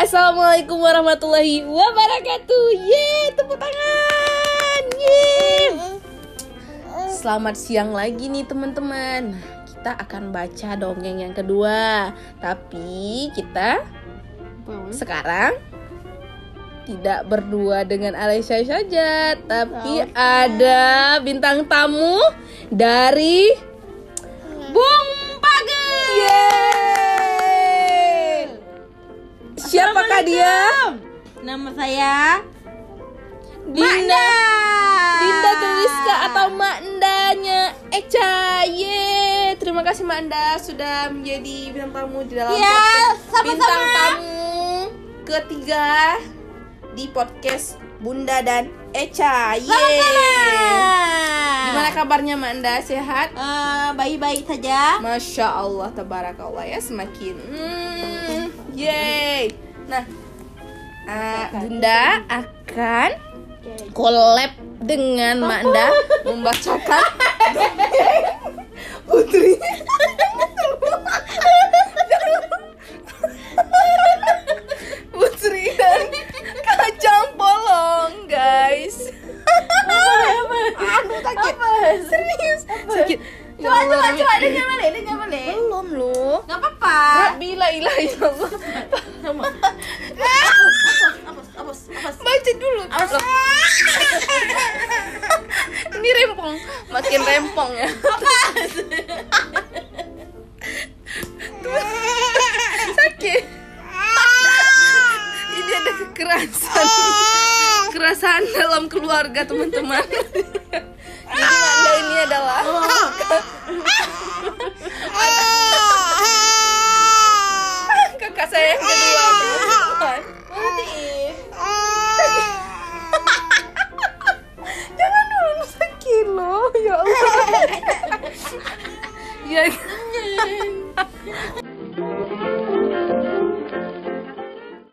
Assalamualaikum warahmatullahi wabarakatuh. Yeay, tepuk tangan. Yeay. Selamat siang lagi nih teman-teman. Kita akan baca dongeng yang kedua. Tapi kita sekarang tidak berdua dengan Alesya saja, tapi ada bintang tamu dari Bung Pagel. Yeay. Siapakah dia? Nama saya Dinda Triska atau Mak Ndanya Echa. Yeay. Terima kasih Mak Nda sudah menjadi bintang tamu di dalam podcast. Bintang tamu ketiga di podcast Bunda dan Echa. Yeay. Gimana kabarnya Mak Nda? Sehat? Baik-baik saja. Masya Allah, tabarakallah ya, semakin yeay. Nah, Bunda akan collab dengan Mak Nda membacakan Putri. Putri dan Kacang Polong, guys. Aduh, sakit. Serius, sakit. Coba dengar balik. Belum lu. Enggak apa-apa. Bila ilahi Allah. Apos. Baca dulu. Ini rempong, makin rempong ya. Sakit. Ini ada kekerasan dalam keluarga teman-teman. Jadi Manda ini adalah kakak saya yang kedua. Jangan dulu sakit loh, ya Allah. Ya.